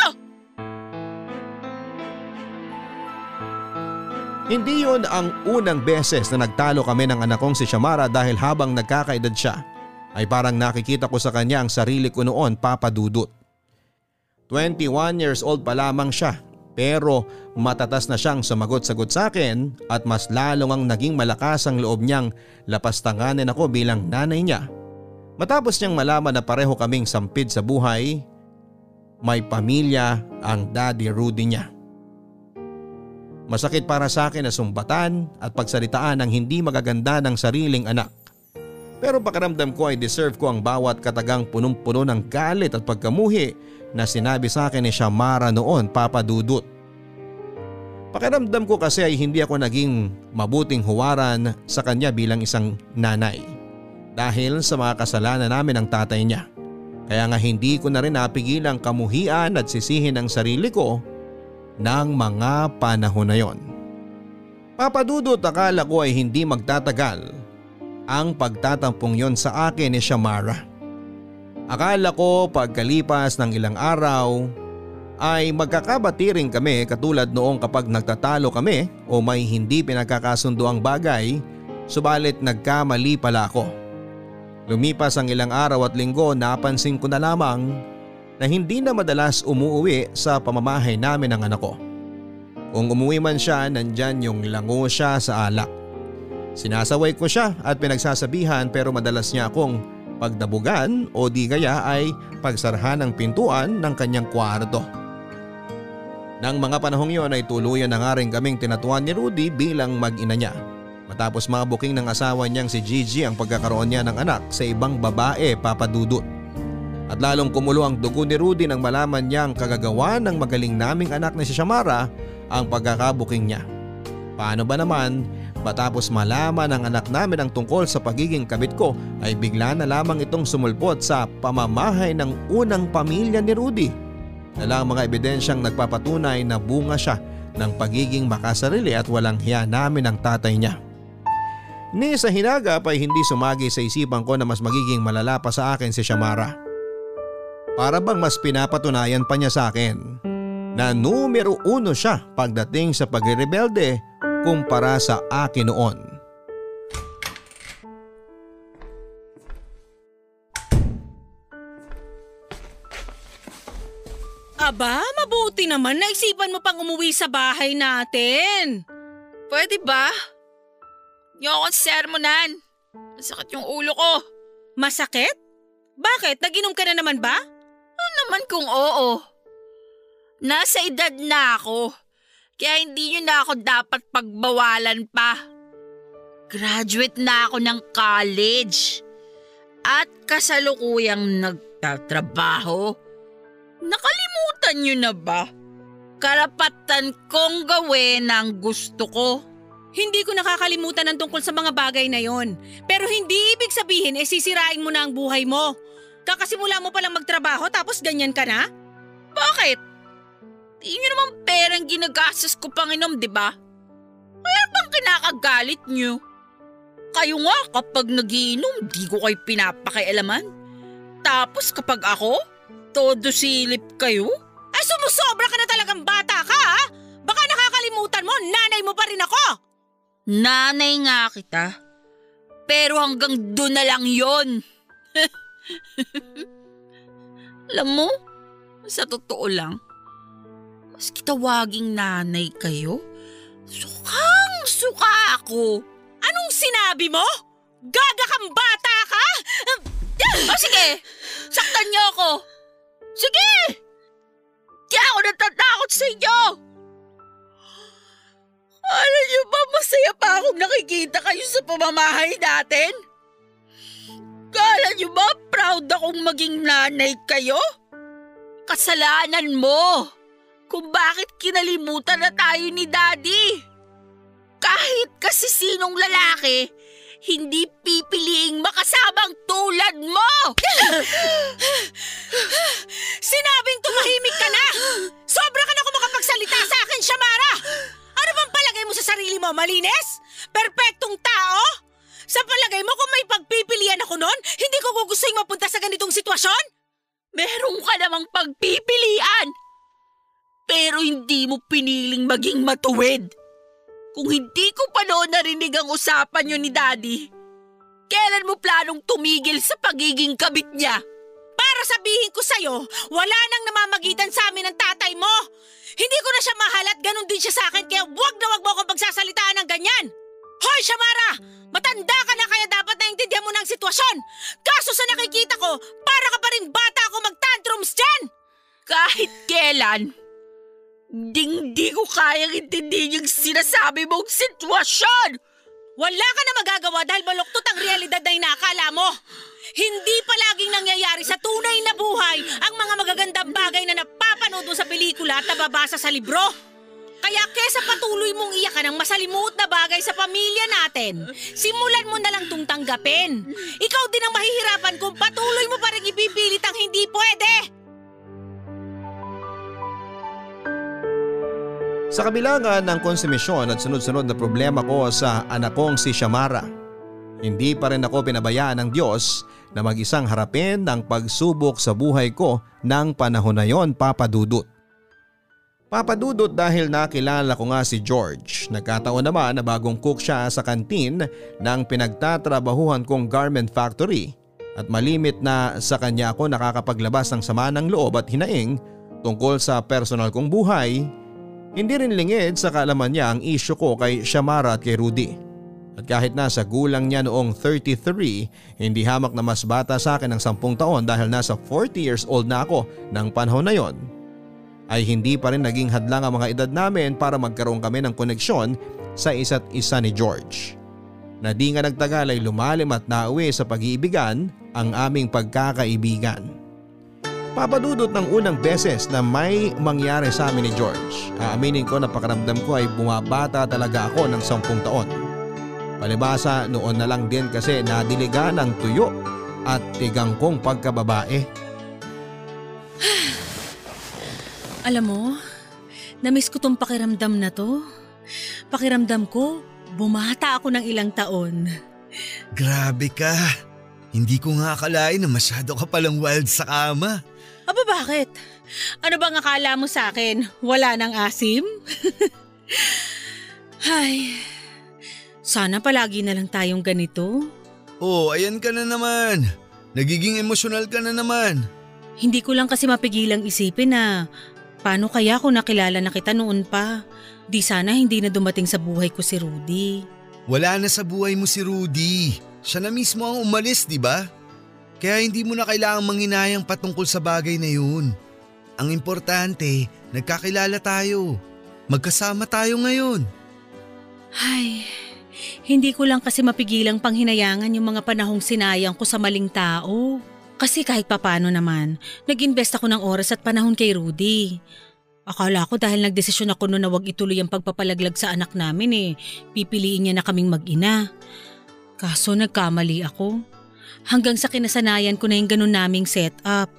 Hindi yun ang unang beses na nagtalo kami ng anak kong si Shamara dahil habang nagkakaedad siya ay parang nakikita ko sa kanya ang sarili ko noon, Papa Dudut. twenty-one years old pa lamang siya pero matatas na siyang sumagot-sagot sa akin at mas lalong ang naging malakas ang loob niyang lapastanganin ako bilang nanay niya. Matapos niyang malaman na pareho kaming sampid sa buhay, may pamilya ang Daddy Rudy niya. Masakit para sa akin na sumbatan at pagsalitaan ng hindi magaganda ng sariling anak. Pero pakiramdam ko ay deserve ko ang bawat katagang punong-puno ng galit at pagkamuhi na sinabi sa akin ni Shamara noon, Papa Dudut. Pakiramdam ko kasi ay hindi ako naging mabuting huwaran sa kanya bilang isang nanay. Dahil sa mga kasalanan namin ng tatay niya. Kaya nga hindi ko na rin napigilang kamuhian at sisihin ang sarili ko ng mga panahon na yon. Papa Dudut, akala ko ay hindi magtatagal ang pagtatampong yon sa akin ni Shamara. Akala ko pagkalipas ng ilang araw ay magkakabati rin kami katulad noong kapag nagtatalo kami o may hindi pinagkakasundo ang bagay, subalit nagkamali pala ako. Lumipas ang ilang araw at linggo, napansin ko na lamang na hindi na madalas umuwi sa pamamahay namin ng anak ko. Kung umuwi man siya, nandyan yung lango siya sa alak. Sinasaway ko siya at pinagsasabihan pero madalas niya akong pagdabugan o di kaya ay pagsarhan ng pintuan ng kanyang kwarto. Nang mga panahong yon ay tuluyan na nga rin kaming tinatuan ni Rudy bilang mag-ina niya. Matapos mabuking ng asawa niyang si Gigi ang pagkakaroon niya ng anak sa ibang babae, Papa Dudut. At lalong kumulo ang dugo ni Rudy nang malaman niya ang kagagawa ng magaling naming anak na si Shamara, ang pagkakabuking niya. Paano ba naman, matapos malaman ng anak namin ang tungkol sa pagiging kabit ko ay bigla na lamang itong sumulpot sa pamamahay ng unang pamilya ni Rudy. Dala ang mga ebidensyang nagpapatunay na bunga siya ng pagiging makasarili at walang hiya namin ng tatay niya. Ni sa hinaga pa ay hindi sumagi sa isipan ko na mas magiging malala pa sa akin si Shamara. Para bang mas pinapatunayan pa niya sa akin na numero uno siya pagdating sa pagrebelde kumpara sa akin noon. Aba, mabuti naman naisipan mo pang umuwi sa bahay natin. Pwede ba? Hindi akong sermonan. Masakit yung ulo ko. Masakit? Bakit? Naginom ka na naman ba? Ano naman kung oo? Nasa edad na ako. Kaya hindi nyo na ako dapat pagbawalan pa. Graduate na ako ng college. At kasalukuyang nagtatrabaho. Nakalimutan nyo na ba? Karapatan kong gawin ang gusto ko. Hindi ko nakakalimutan ang tungkol sa mga bagay na yon. Pero hindi ibig sabihin eh sisirain mo na ang buhay mo. Kakasimula mo palang magtrabaho tapos ganyan ka na? Bakit? Di nyo naman perang ginagastos ko panginom, di ba? Kaya bang kinakagalit nyo? Kayo nga kapag nagiinom, di ko kayo pinapakialaman. Tapos kapag ako, todo silip kayo? Ay sumusobra ka na talagang bata ka ha? Baka nakakalimutan mo, nanay mo pa rin ako! Nanay nga kita. Pero hanggang doon na lang yon. Alam mo, sa totoo lang, mas kitawaging nanay kayo? Sukang suka ako! Anong sinabi mo? Gaga kang bata ka? O oh, sige, saktan niyo ako! Sige! Kaya ako natatakot sa inyo! Alam niyo ba, masaya pa akong nakikita kayo sa pamamahay natin? Kala niyo ba, proud akong maging nanay kayo? Kasalanan mo! Kung bakit kinalimutan na tayo ni Daddy? Kahit kasi sinong lalaki, hindi pipiliing makasabang tulad mo! Sinabing tumahimik ka na! Sobra ka na kung makapagsalita sa akin, Shamara! Ano bang palagay mo sa sarili mo, malinis? Perpektong tao? Sa palagay mo kung may pagpipilian ako noon, hindi ko gugustuhin mapunta sa ganitong sitwasyon? Meron ka namang pagpipilian! Pero hindi mo piniling maging matuwid. Kung hindi ko pa noon narinig ang usapan niyo ni Daddy, kailan mo planong tumigil sa pagiging kabit niya? Para sabihin ko sa'yo, wala nang namamagitan sa amin ang tatay mo. Hindi ko na siya mahal at ganun din siya sa akin kaya wag na wag mo akong pagsasalitaan ng ganyan. Hoy Shamara, matanda ka na kaya dapat naintindihan mo na ang sitwasyon. Kaso sa nakikita ko, para ka pa rin bata ako mag-tantrums dyan. Kahit kailan, hindi ko kayang intindihin yung sinasabi mong sitwasyon! Wala ka na magagawa dahil baluktot ang realidad na inaakala mo! Hindi palaging nangyayari sa tunay na buhay ang mga magagandang bagay na napapanood mo sa pelikula at nababasa sa libro! Kaya kesa patuloy mong iyakan ang masalimuot na bagay sa pamilya natin, simulan mo na lang itong tanggapin! Ikaw din ang mahihirapan kung patuloy mo pa rin ipipilit ang hindi pwede! Sa kabila ng konsumisyon at sunod-sunod na problema ko sa anak kong si Shamara, hindi pa rin ako pinabayaan ng Diyos na mag-isang harapin ang pagsubok sa buhay ko ng panahon na yon, Papa Dudut. Papa Dudut, dahil nakilala ko nga si George, nagkataon naman na bagong cook siya sa kantin ng pinagtatrabahuhan kong garment factory at malimit na sa kanya ako nakakapaglabas ng sama ng loob at hinaing tungkol sa personal kong buhay. Hindi rin lingid sa kaalaman niya ang isyu ko kay Shamara at kay Rudy. At kahit nasa gulang niya noong thirty-three, hindi hamak na mas bata sa akin ng sampung taon dahil nasa forty years old na ako ng panahon na yon, ay hindi pa rin naging hadlang ang mga edad namin para magkaroon kami ng koneksyon sa isa't isa ni George. Na di nga nagtagal ay lumalim at nauwi sa pag-iibigan ang aming pagkakaibigan. Papadudot ng unang beses na may mangyari sa amin ni George. Aaminin ko na pakiramdam ko ay bumabata talaga ako ng sampung taon. Palibasa noon na lang din kasi nadiliga ng tuyo at tigang kong pagkababae. Alam mo, namiss ko tong pakiramdam na to. Pakiramdam ko, bumata ako ng ilang taon. Grabe ka! Hindi ko nga akalain na masyado ka palang wild sa kama. Aba bakit? Ano bang akala mo sa akin? Wala ng asim? Ay, sana palagi na lang tayong ganito. Oh, ayan ka na naman. Nagiging emosyonal ka na naman. Hindi ko lang kasi mapigilang isipin na Paano kaya kung nakilala na kita noon pa? Di sana hindi na dumating sa buhay ko si Rudy. Wala na sa buhay mo si Rudy. Siya na mismo ang umalis, di ba? Kaya hindi mo na kailangang manghinayang patungkol sa bagay na yun. Ang importante, nagkakilala tayo. Magkasama tayo ngayon. Ay, hindi ko lang kasi mapigilang panghinayangan yung mga panahong sinayang ko sa maling tao. Kasi kahit papano naman, nag-invest ako ng oras at panahon kay Rudy. Akala ko dahil nagdesisyon ako noon na wag ituloy ang pagpapalaglag sa anak namin eh, pipiliin niya na kaming mag-ina. Kaso nagkamali ako. Hanggang sa kinasanayan ko na yung ganun naming set-up.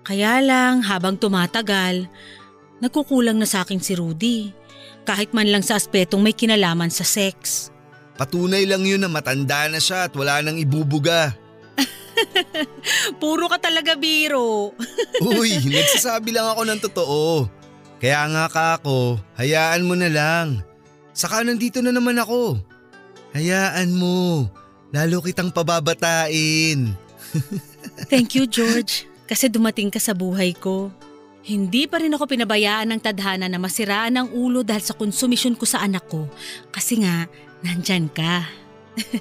Kaya lang habang tumatagal, nagkukulang na sa akin si Rudy. Kahit man lang sa aspetong may kinalaman sa sex. Patunay lang yun na matanda na siya at wala nang ibubuga. Puro ka talaga biro. Uy, nagsasabi lang ako ng totoo. Kaya nga ka ako, hayaan mo na lang. Saka nandito na naman ako. Hayaan mo, lalo kitang pababatain. Thank you, George, kasi dumating ka sa buhay ko. Hindi pa rin ako pinabayaan ng tadhana na masiraan ang ulo dahil sa konsumisyon ko sa anak ko. Kasi nga, nandyan ka.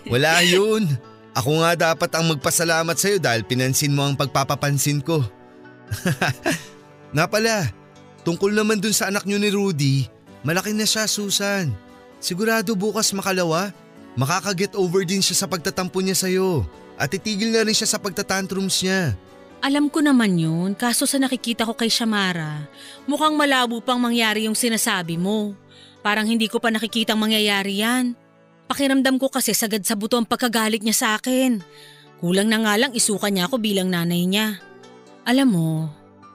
Wala yun. Ako nga dapat ang magpasalamat sa'yo dahil pinansin mo ang pagpapapansin ko. Nga pala, tungkol naman dun sa anak niyo ni Rudy, malaki na siya, Susan. Sigurado bukas makalawa, makakaget over din siya sa pagtatampo niya sa'yo at titigil na rin siya sa pagtatantrums niya. Alam ko naman yun, kaso sa nakikita ko kay Shamara, mukhang malabo pang mangyari yung sinasabi mo. Parang hindi ko pa nakikitang mangyayari yan. Pakiramdam ko kasi sagad sa buto ang pagkagalit niya sa akin. Kulang na nga lang isuka niya ako bilang nanay niya. Alam mo,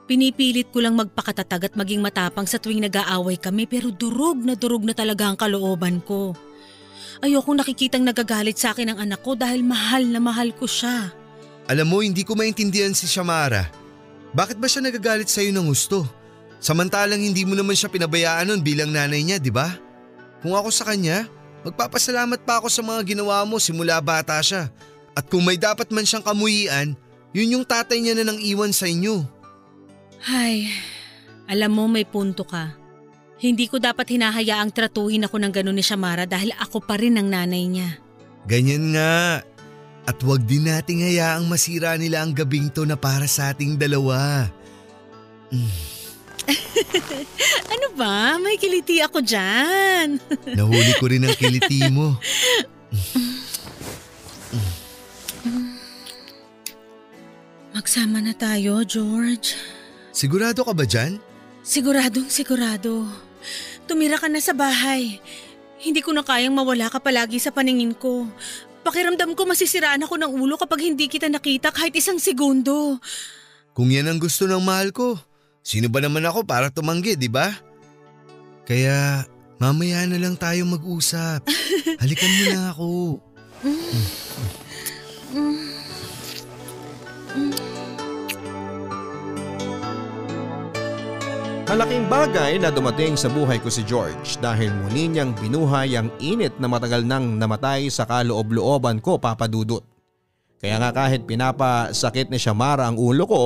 pinipilit ko lang magpakatatag at maging matapang sa tuwing nag-aaway kami pero durog na durog na talaga ang kalooban ko. Ayokong nakikitang nagagalit sa akin ang anak ko dahil mahal na mahal ko siya. Alam mo, hindi ko maintindihan si Shamara. Bakit ba siya nagagalit sa'yo ng gusto? Samantalang hindi mo naman siya pinabayaan nun bilang nanay niya, di ba? Kung ako sa kanya, magpapasalamat pa ako sa mga ginawa mo simula bata siya. At kung may dapat man siyang kamuhian, yun yung tatay niya na nang iwan sa inyo. Ay, alam mo may punto ka. Hindi ko dapat hinahayaang tratuhin ako ng ganun ni Shamara dahil ako pa rin ang nanay niya. Ganyan nga. At huwag din nating hayaang masira nila ang gabing to na para sa ating dalawa. Mm. Ano ba? May kiliti ako dyan. Nahuli ko rin ang kiliti mo. Magsama na tayo, George. Sigurado ka ba dyan? Siguradong sigurado. Tumira ka na sa bahay. Hindi ko na kayang mawala ka palagi sa paningin ko. Pakiramdam ko masisiraan ako ng ulo kapag hindi kita nakita kahit isang segundo. Kung yan ang gusto ng mahal ko, sino ba naman ako para tumanggi, di ba? Kaya mamaya na lang tayo mag-usap. Halikan mo na ako. Mm. Mm. Mm. Malaking bagay na dumating sa buhay ko si George dahil muli niyang binuhay ang init na matagal nang namatay sa kaloob-looban ko, Papa Dudut. Kaya nga kahit pinapasakit ni Shamara ang ulo ko,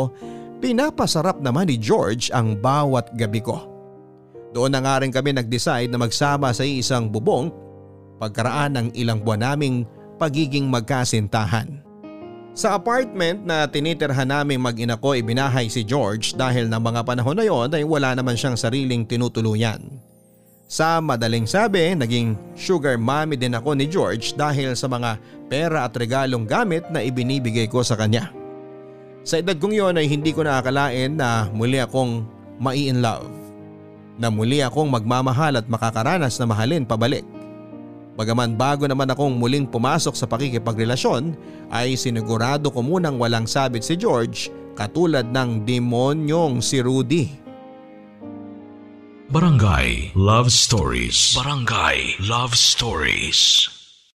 pinapasarap naman ni George ang bawat gabi ko. Doon na nga rin kami nag-decide na magsama sa isang bubong pagkaraan ng ilang buwan naming pagiging magkasintahan. Sa apartment na tinitirhan naming mag-ina ko ibinahay si George dahil ng mga panahon na yon ay wala naman siyang sariling tinutuluyan. Sa madaling sabi, naging sugar mommy din ako ni George dahil sa mga pera at regalong gamit na ibinibigay ko sa kanya. Sa edad kong yon ay hindi ko naakalain na muli akong mai-in love. Na muli akong magmamahal at makakaranas na mahalin pabalik. Bagaman bago naman akong muling pumasok sa pakikipagrelasyon ay sinigurado ko munang walang sabit si George katulad ng demonyong si Rudy. Barangay Love Stories. Barangay Love Stories.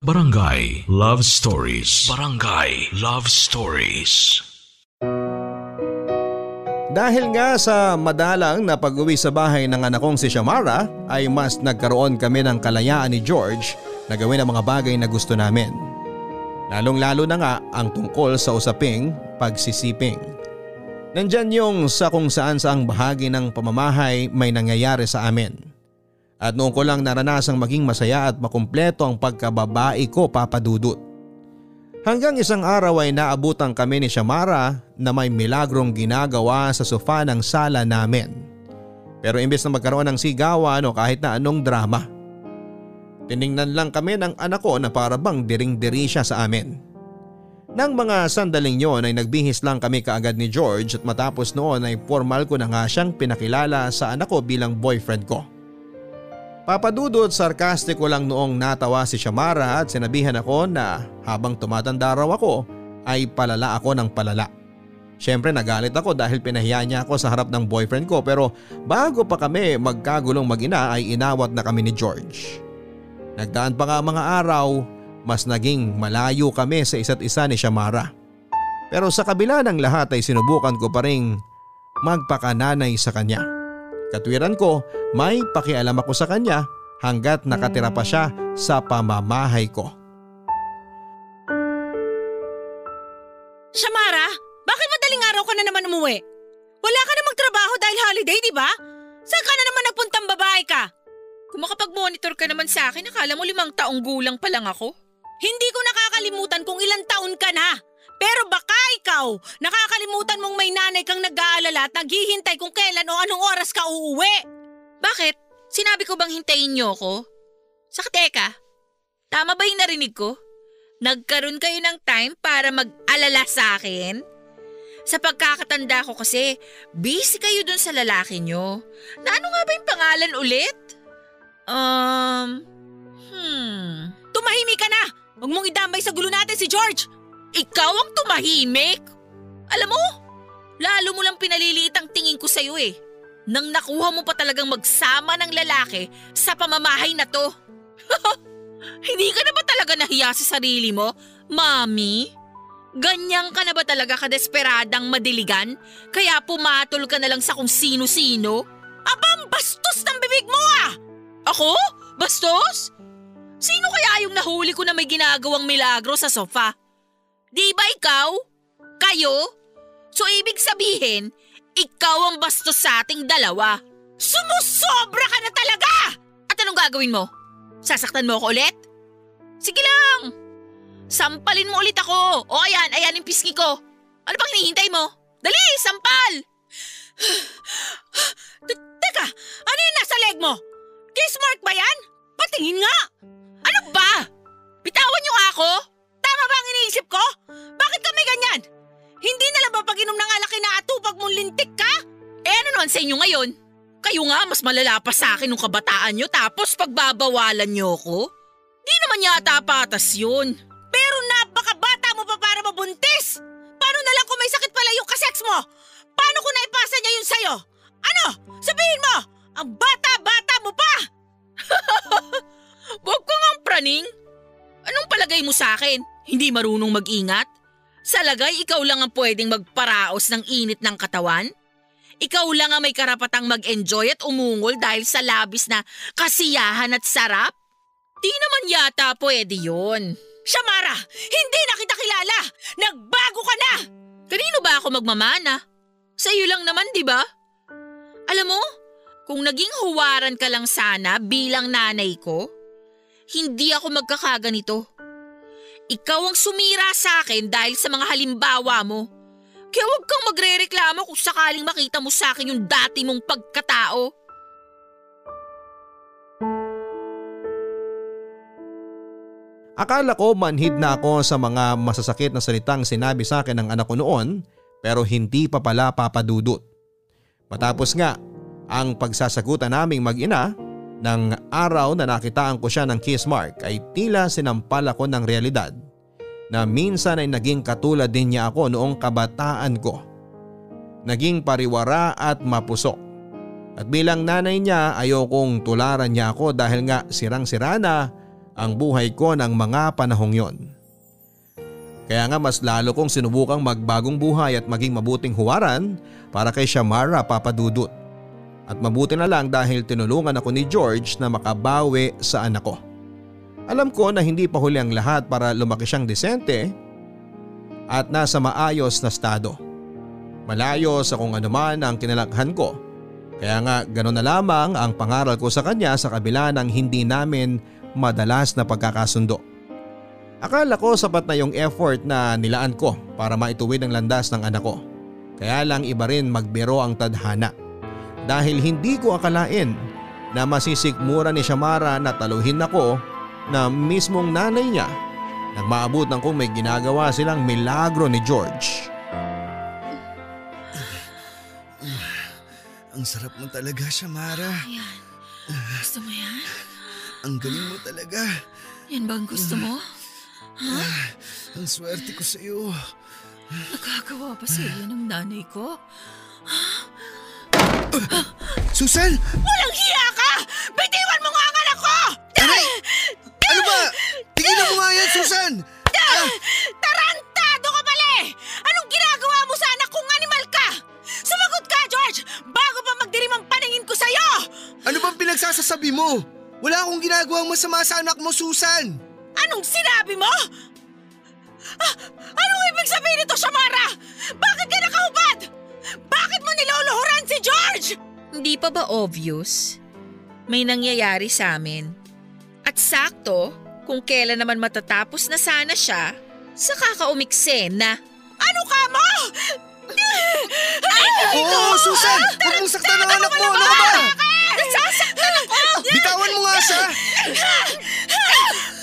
Barangay Love Stories. Barangay Love Stories. Dahil nga sa madalang na pag-uwi sa bahay ng anak kong si Shamara, ay mas nagkaroon kami ng kalayaan ni George na gawin ang mga bagay na gusto namin. Lalong-lalo na nga ang tungkol sa usaping pagsisiping. Nandyan yung sa kung saan saang bahagi ng pamamahay may nangyayari sa amin. At noon ko lang naranasang maging masaya at makumpleto ang pagkababae ko, Papa Dudut. Hanggang isang araw ay naabutan kami ni Shamara na may milagrong ginagawa sa sofa ng sala namin. Pero imbes na magkaroon ng sigawan o kahit na anong drama, tiningnan lang kami ng anak ko na parabang diring-diri siya sa amin. Nang mga sandaling yon ay nagbihis lang kami kaagad ni George at matapos noon ay formal ko na nga siyang pinakilala sa anak ko bilang boyfriend ko. Papadudod, sarkastik ko lang noong natawa si Shamara at sinabihan ako na habang tumatanda raw ako ay palala ako ng palala. Siyempre nagalit ako dahil pinahiya niya ako sa harap ng boyfriend ko, pero bago pa kami magkagulong mag-ina ay inawat na kami ni George. Nagdaan pa nga mga araw, mas naging malayo kami sa isa't isa ni Shamara. Pero sa kabila ng lahat ay sinubukan ko pa ring magpakananay sa kanya. Katwiran ko, may pakialam ako sa kanya hanggat nakatira pa siya sa pamamahay ko. Shamara, bakit madaling araw ka na naman umuwi? Wala ka namang trabaho dahil holiday, di ba? Saan ka na naman nagpuntang babae ka? Kung makapag-monitor ka naman sa akin, akala mo limang taong gulang pa lang ako? Hindi ko nakakalimutan kung ilang taon ka na. Pero baka ikaw, nakakalimutan mong may nanay kang nag-aalala at naghihintay kung kailan o anong oras ka uuwi. Bakit? Sinabi ko bang hintayin niyo ako? Saka teka, tama ba yung narinig ko? Nagkaroon kayo ng time para mag-alala sa akin? Sa pagkakatanda ko kasi, busy kayo dun sa lalaki niyo. Na ano nga ba yung pangalan ulit? Um, hmm. Tumahimik ka na! Huwag mong idambay sa gulo natin si George! Ikaw ang tumahimik? Alam mo, lalo mo lang pinaliliit ang tingin ko sa'yo eh. Nang nakuha mo pa talagang magsama ng lalaki sa pamamahay na to. Hindi ka na ba talaga nahiya sa sarili mo, Mami? Ganyan ka na ba talaga kadesperadang madiligan? Kaya pumatol ka na lang sa kung sino-sino? Abang bastos ng bibig mo ah! Ako? Bastos? Sino kaya yung nahuli ko na may ginagawang milagro sa sofa? Di ba ikaw? Kayo? So ibig sabihin, ikaw ang bastos sa ating dalawa. Sumusobra ka na talaga! At anong gagawin mo? Sasaktan mo ako ulit? Sige lang! Sampalin mo ulit ako. O ayan, ayan yung pisngi ko. Ano pang hinihintay mo? Dali, sampal! Teka, ano yung nasa leg mo? Kiss mark ba yan? Patingin nga! Ano ba? Bitawan niyo ako? Tama ba ang iniisip ko? Bakit kami ganyan? Hindi na lang ba pag-inom ng alak inaatupag mong lintik ka? Eh ano naman sa inyo ngayon? Kayo nga mas malalapas sa akin nung kabataan nyo tapos pagbabawalan nyo ko? Di naman yata patas yun. Pero napakabata mo pa para mabuntis! Paano na lang kung may sakit pala yung kaseks mo? Paano kung naipasa niya yun sa'yo? Ano? Sabihin mo! Ang bata-bata mo pa! Huwag ko ngang praning! Anong palagay mo sa akin? Hindi marunong mag-ingat? Sa lagay, ikaw lang ang pwedeng magparaos ng init ng katawan? Ikaw lang ang may karapatang mag-enjoy at umungol dahil sa labis na kasiyahan at sarap? Di naman yata pwede yun. Shamara, hindi na kita kilala! Nagbago ka na! Kanino ba ako magmamana? Sa iyo lang naman, di ba? Alam mo, kung naging huwaran ka lang sana bilang nanay ko, hindi ako magkakaganito. Ikaw ang sumira sa akin dahil sa mga halimbawa mo. Kaya huwag kang magre-reklamo kung sakaling makita mo sa akin yung dati mong pagkatao. Akala ko manhid na ako sa mga masasakit na salitang sinabi sa akin ng anak ko noon, pero hindi pa pala Papa Dudut. Matapos nga ang pagsasagutan naming mag-ina, nang araw na nakitaan ko siya ng kiss mark ay tila sinampal ako ng realidad na minsan ay naging katulad din niya ako noong kabataan ko. Naging pariwara at mapusok. At bilang nanay niya, ayokong tularan niya ako dahil nga sirang-sira na ang buhay ko ng mga panahong yon. Kaya nga mas lalo kong sinubukang magbagong buhay at maging mabuting huwaran para kay Shamara, Papa Dudut. At mabuti na lang dahil tinulungan ako ni George na makabawi sa anak ko. Alam ko na hindi pa huli ang lahat para lumaki siyang disente at nasa maayos na estado. Malayo sa kung anuman ang kinalakhan ko. Kaya nga ganoon na lamang ang pangaral ko sa kanya sa kabila ng hindi namin madalas na pagkakasundo. Akala ko sapat na yung effort na nilaan ko para maituwid ang landas ng anak ko. Kaya lang iba rin magbiro ang tadhana. Dahil hindi ko akalain na masisikmura ni Shamara na taluhin ako na mismong nanay niya nang maabot ng kung may ginagawa silang milagro ni George. Ang sarap mo talaga, Shamara. Ayan. Gusto mo yan? Ang galing mo talaga. Yan ba ang gusto mo? Ha? Ah, ang swerte ko sa'yo. Nakakawa pa sa'yo ng nanay ko? Ha? Uh, Susan! Walang hiya ka! Bitiwan mo nga ang anak ko! Aray! Ano ba? Tigilan mo nga yan, Susan! Ah. Tarantado ka pala eh! Anong ginagawa mo sa anak kong animal ka? Sumagot ka, George! Bago pa magdilim ang paningin ko sa'yo! Ano bang pinagsasasabi mo? Wala akong ginagawang masama sa anak mo, Susan! Anong sinabi mo? Ah, anong ibig sabihin nito, Shamara? Bakit ka nakahubad? Bakit mo niluluhuran si George? Hindi pa ba obvious? May nangyayari sa amin. At sakto, kung kailan naman matatapos na sana siya, saka ka umiksena. Ano ka mo? Ay, oo, oh, Susan! Huwag mong saktan ang anak mo! Ano ba? Nasasaktan ako! Bitawan mo nga siya!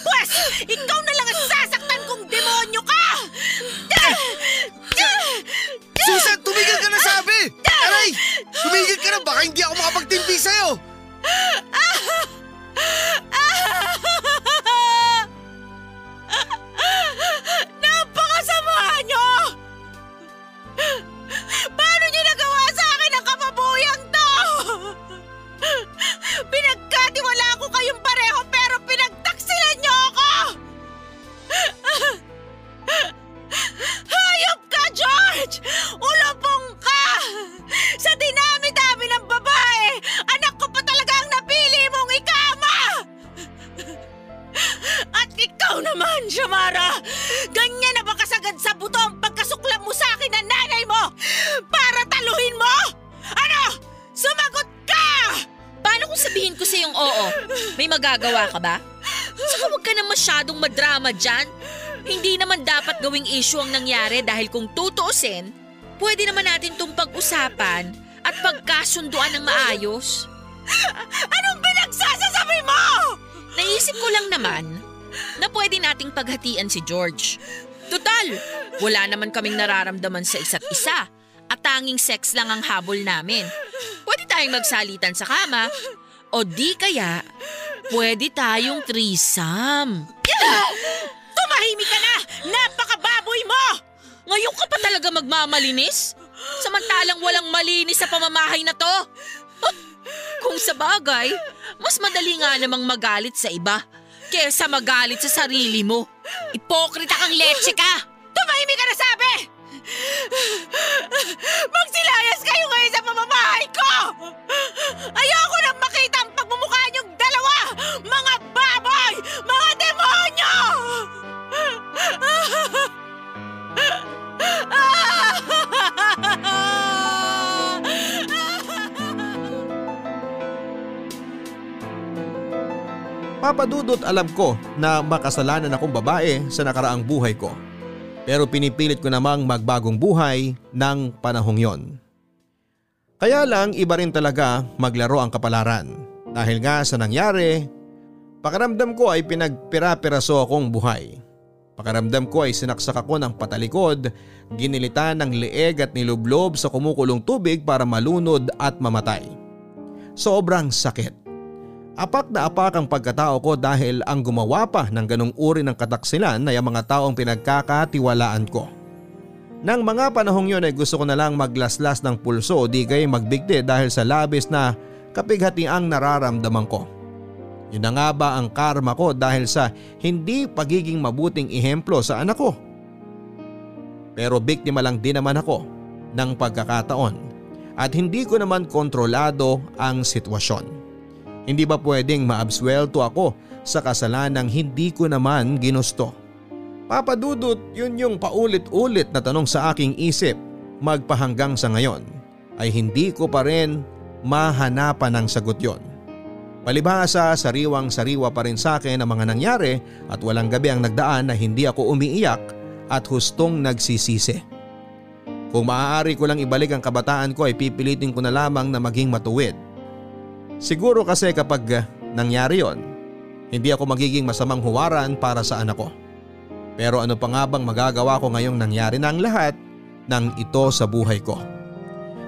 Pwes, ikaw na lang ang sasaktan kung demonyo ka! Susan, tumigil ka na sabi! Aray! Tumigil ka na, baka hindi ako makapagtimpi sa'yo! Napakasama nyo! Paano nyo nagawa sa akin ang kapabuyang to? Pinagkatiwala ko kayong pareho pero pinagtaksilan nyo ako! Hayop ka, George! Ulubong ka! Sa dinami-dami ng babae, anak ko pa talaga ang napili mong ikama! At ikaw naman, Shamara! Ganyan na ba kasagad sa buto ang pagkasuklam mo sa akin ng nanay mo? Para taluhin mo? Ano? Sumagot ka! Paano kung sabihin ko sa iyong oo? May magagawa ka ba? Saka huwag ka na masyadong madrama dyan. Hindi naman dapat gawing issue ang nangyari dahil kung tutuusin, pwede naman natin itong pag-usapan at pagkasunduan ng maayos. Anong pinagsasasabi mo? Naisip ko lang naman na pwede nating paghatian si George. Tutal, wala naman kaming nararamdaman sa isa't isa at tanging sex lang ang habol namin. Pwede tayong magsalitan sa kama o di kaya pwede tayong threesome. Tumahimik ka na! Napakababoy mo! Ngayon ka pa talaga magmamalinis? Samantalang walang malinis sa pamamahay na to. Huh? Kung sa bagay, mas madali nga namang magalit sa iba kesa magalit sa sarili mo. Ipokrita kang leche ka! Tumahimik ka na sabi! Magsilayas kayo ngayon sa pamamahay ko! Ayoko nang makita ang pagmumukha niyong dalawa! Mga baboy! Mga demonyo! Papa Dudut, alam ko na makasalanan akong babae sa nakaraang buhay ko. Pero pinipilit ko namang magbagong buhay ng panahong yon. Kaya lang iba rin talaga maglaro ang kapalaran. Dahil nga sa nangyari, Pakiramdam ko ay pinagpira-piraso akong buhay. Pakiramdam ko ay sinaksak ako ng patalikod, ginilitan ng leeg at nilublob sa kumukulong tubig para malunod at mamatay. Sobrang sakit. Apak na apak ang pagkatao ko dahil ang gumawa pa ng ganong uri ng kataksilan ay ang mga taong pinagkakatiwalaan ko. Nang mga panahong yun ay gusto ko na lang maglaslas ng pulso o di kaya magbigti dahil sa labis na kapighatiang nararamdaman ko. Yun na nga ba ang karma ko dahil sa hindi pagiging mabuting ihemplo sa anak ko? Pero biktima lang din naman ako ng pagkakataon at hindi ko naman kontrolado ang sitwasyon. Hindi ba pwedeng maabsuelto ako sa kasalanang hindi ko naman ginusto? Papa Dudut, yun yung paulit-ulit na tanong sa aking isip magpahanggang sa ngayon ay hindi ko pa rin mahanapan ng sagot yon. Palibhasa, sariwang-sariwa pa rin sa akin ang mga nangyari at walang gabi ang nagdaan na hindi ako umiiyak at hustong nagsisisi. Kung maaari ko lang ibalik ang kabataan ko ay pipilitin ko na lamang na maging matuwid. Siguro kasi kapag nangyari yon, hindi ako magiging masamang huwaran para sa anak ko. Pero ano pa nga bang magagawa ko ngayong nangyari na ang lahat ng ito sa buhay ko?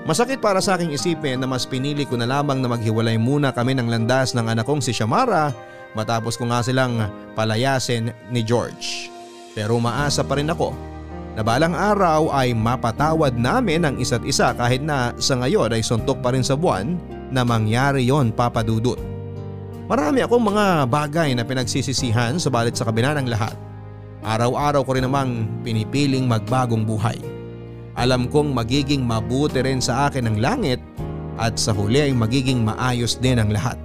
Masakit para sa aking isipin na mas pinili ko na lamang na maghiwalay muna kami ng landas ng anak kong si Shamara matapos ko nga silang palayasin ni George. Pero umaasa pa rin ako na balang araw ay mapatawad namin ang isa't isa kahit na sa ngayon ay suntok pa rin sa buwan na mangyari yon, Papa Dudut. Marami akong mga bagay na pinagsisisihan subalit sa kabila ng lahat. Araw-araw ko rin namang pinipiling magbagong buhay. Alam kong magiging mabuti rin sa akin ang langit at sa huli ay magiging maayos din ang lahat.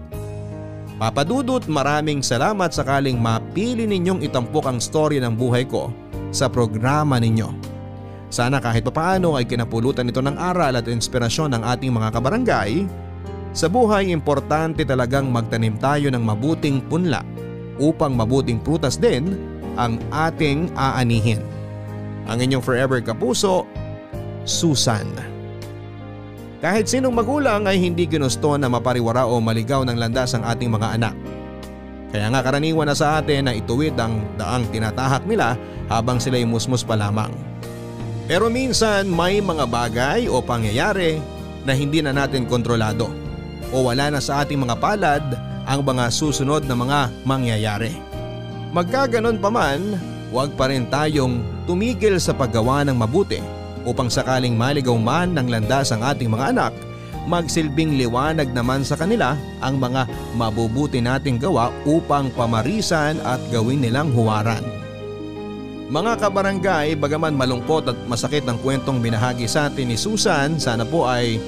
Papa Dudut, maraming salamat sakaling mapili ninyong itampok ang story ng buhay ko sa programa ninyo. Sana kahit papaano ay kinapulutan ito ng aral at inspirasyon ng ating mga kabarangay. Sa buhay, importante talagang magtanim tayo ng mabuting punla upang mabuting prutas din ang ating aanihin. Ang inyong forever kapuso, Susan. Kahit sinong magulang ay hindi ginusto na mapariwara o maligaw ng landas ang ating mga anak. Kaya nga karaniwan na sa atin na ituwid ang daang tinatahak nila habang sila'y musmus pa lamang. Pero minsan may mga bagay o pangyayari na hindi na natin kontrolado o wala na sa ating mga palad ang mga susunod na mga mangyayari. Magkaganon pa man, huwag pa rin tayong tumigil sa paggawa ng mabuti upang sakaling maligaw man ng landas ang ating mga anak, magsilbing liwanag naman sa kanila ang mga mabubuti nating gawa upang pamarisan at gawin nilang huwaran. Mga kabarangay, bagaman malungkot at masakit ang kwentong binahagi sa atin ni Susan, sana po ay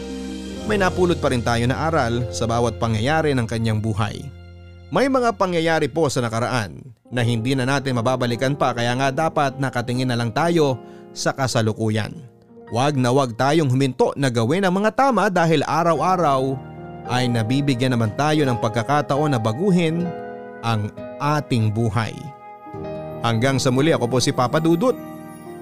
may napulot pa rin tayo na aral sa bawat pangyayari ng kanyang buhay. May mga pangyayari po sa nakaraan na hindi na natin mababalikan pa, kaya nga dapat nakatingin na lang tayo sa kasalukuyan. Huwag na huwag tayong huminto na gawin ang mga tama dahil araw-araw ay nabibigyan naman tayo ng pagkakataon na baguhin ang ating buhay. Hanggang sa muli, ako po si Papa Dudut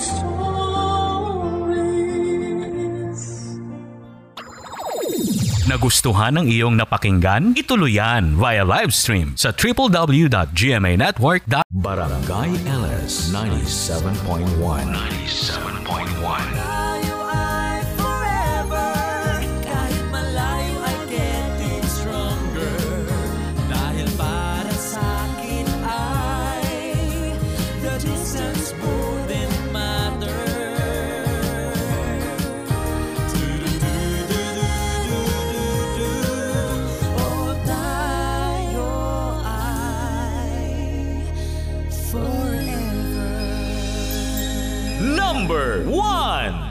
Stories. Nagustuhan ang iyong napakinggan? Ituloy yan via live stream sa w w w dot g m a network dot com. Barangay L S ninety-seven point one. ninety-seven point one. Number one.